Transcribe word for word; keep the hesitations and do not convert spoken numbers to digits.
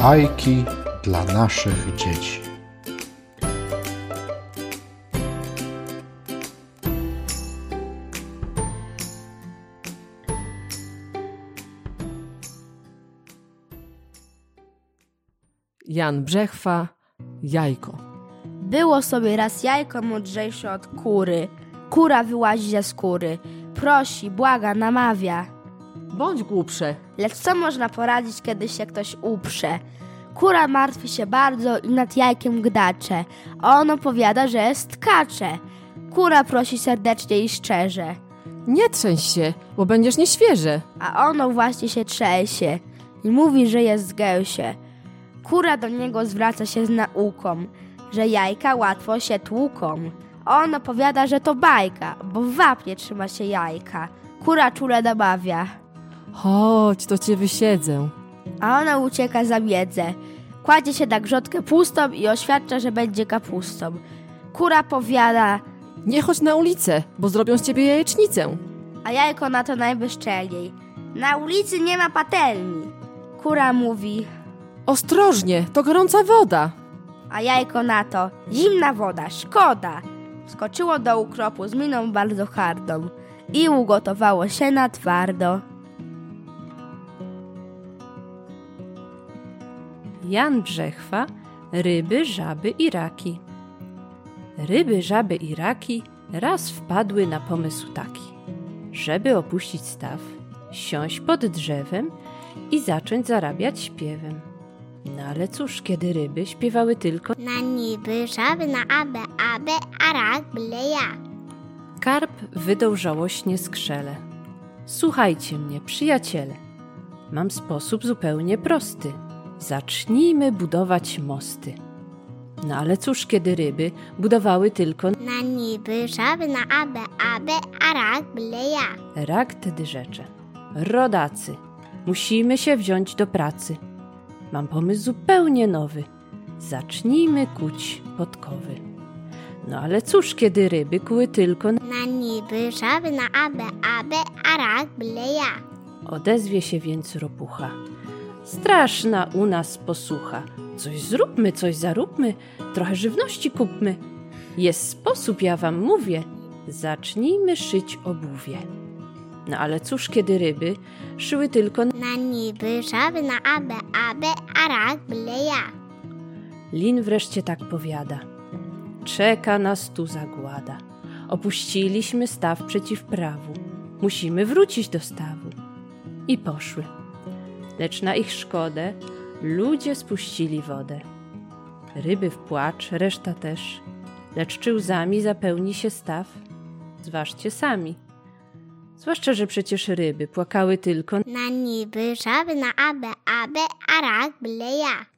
Bajki dla naszych dzieci. Jan Brzechwa, jajko. Było sobie raz jajko mądrzejsze od kury. Kura wyłazi ze skóry. Prosi, błaga, namawia. Bądź głupsze. Lecz co można poradzić, kiedy się ktoś uprze? Kura martwi się bardzo i nad jajkiem gdacze. On opowiada, że jest tkacze. Kura prosi serdecznie i szczerze. Nie trzęś się, bo będziesz nieświeże. A ono właśnie się trzęsie i mówi, że jest z gęsie. Kura do niego zwraca się z nauką, że jajka łatwo się tłuką. On opowiada, że to bajka, bo w wapnie trzyma się jajka. Kura czule namawia. Chodź, to cię wysiedzę. A ona ucieka za miedzę. Kładzie się na grzotkę pustą i oświadcza, że będzie kapustą. Kura powiada. Nie chodź na ulicę, bo zrobią z ciebie jajecznicę. A jajko na to najwyszczelniej. Na ulicy nie ma patelni. Kura mówi. Ostrożnie, to gorąca woda. A jajko na to. Zimna woda, szkoda. Skoczyło do ukropu z miną bardzo hardą i ugotowało się na twardo. Jan Brzechwa, ryby, żaby i raki. Ryby, żaby i raki raz wpadły na pomysł taki, żeby opuścić staw, siąść pod drzewem i zacząć zarabiać śpiewem. No ale cóż, kiedy ryby śpiewały tylko na niby, żaby na abe, abe, a rak bleja. Karp wydał żałośnie skrzele. Słuchajcie mnie, przyjaciele. Mam sposób zupełnie prosty. Zacznijmy budować mosty. No ale cóż, kiedy ryby budowały tylko na niby, żaby na abe, abe, a rak bleja. Rak tedy rzecze. Rodacy, musimy się wziąć do pracy. Mam pomysł zupełnie nowy. Zacznijmy kuć podkowy. No ale cóż, kiedy ryby kuły tylko na niby, żaby na abe, abe, a rak bleja. Odezwie się więc ropucha. Straszna u nas posłucha. Coś zróbmy, coś zaróbmy, trochę żywności kupmy. Jest sposób, ja wam mówię. Zacznijmy szyć obuwie. No ale cóż, kiedy ryby szyły tylko na niby, żaby na abe, abe, a rak bleja. Lin wreszcie tak powiada. Czeka nas tu zagłada. Opuściliśmy staw przeciw prawu. Musimy wrócić do stawu. I poszły. Lecz na ich szkodę ludzie spuścili wodę. Ryby w płacz, reszta też. Lecz czy łzami zapełni się staw? Zważcie sami. Zwłaszcza, że przecież ryby płakały tylko na niby, żaby na abe, abe, a rak bleja.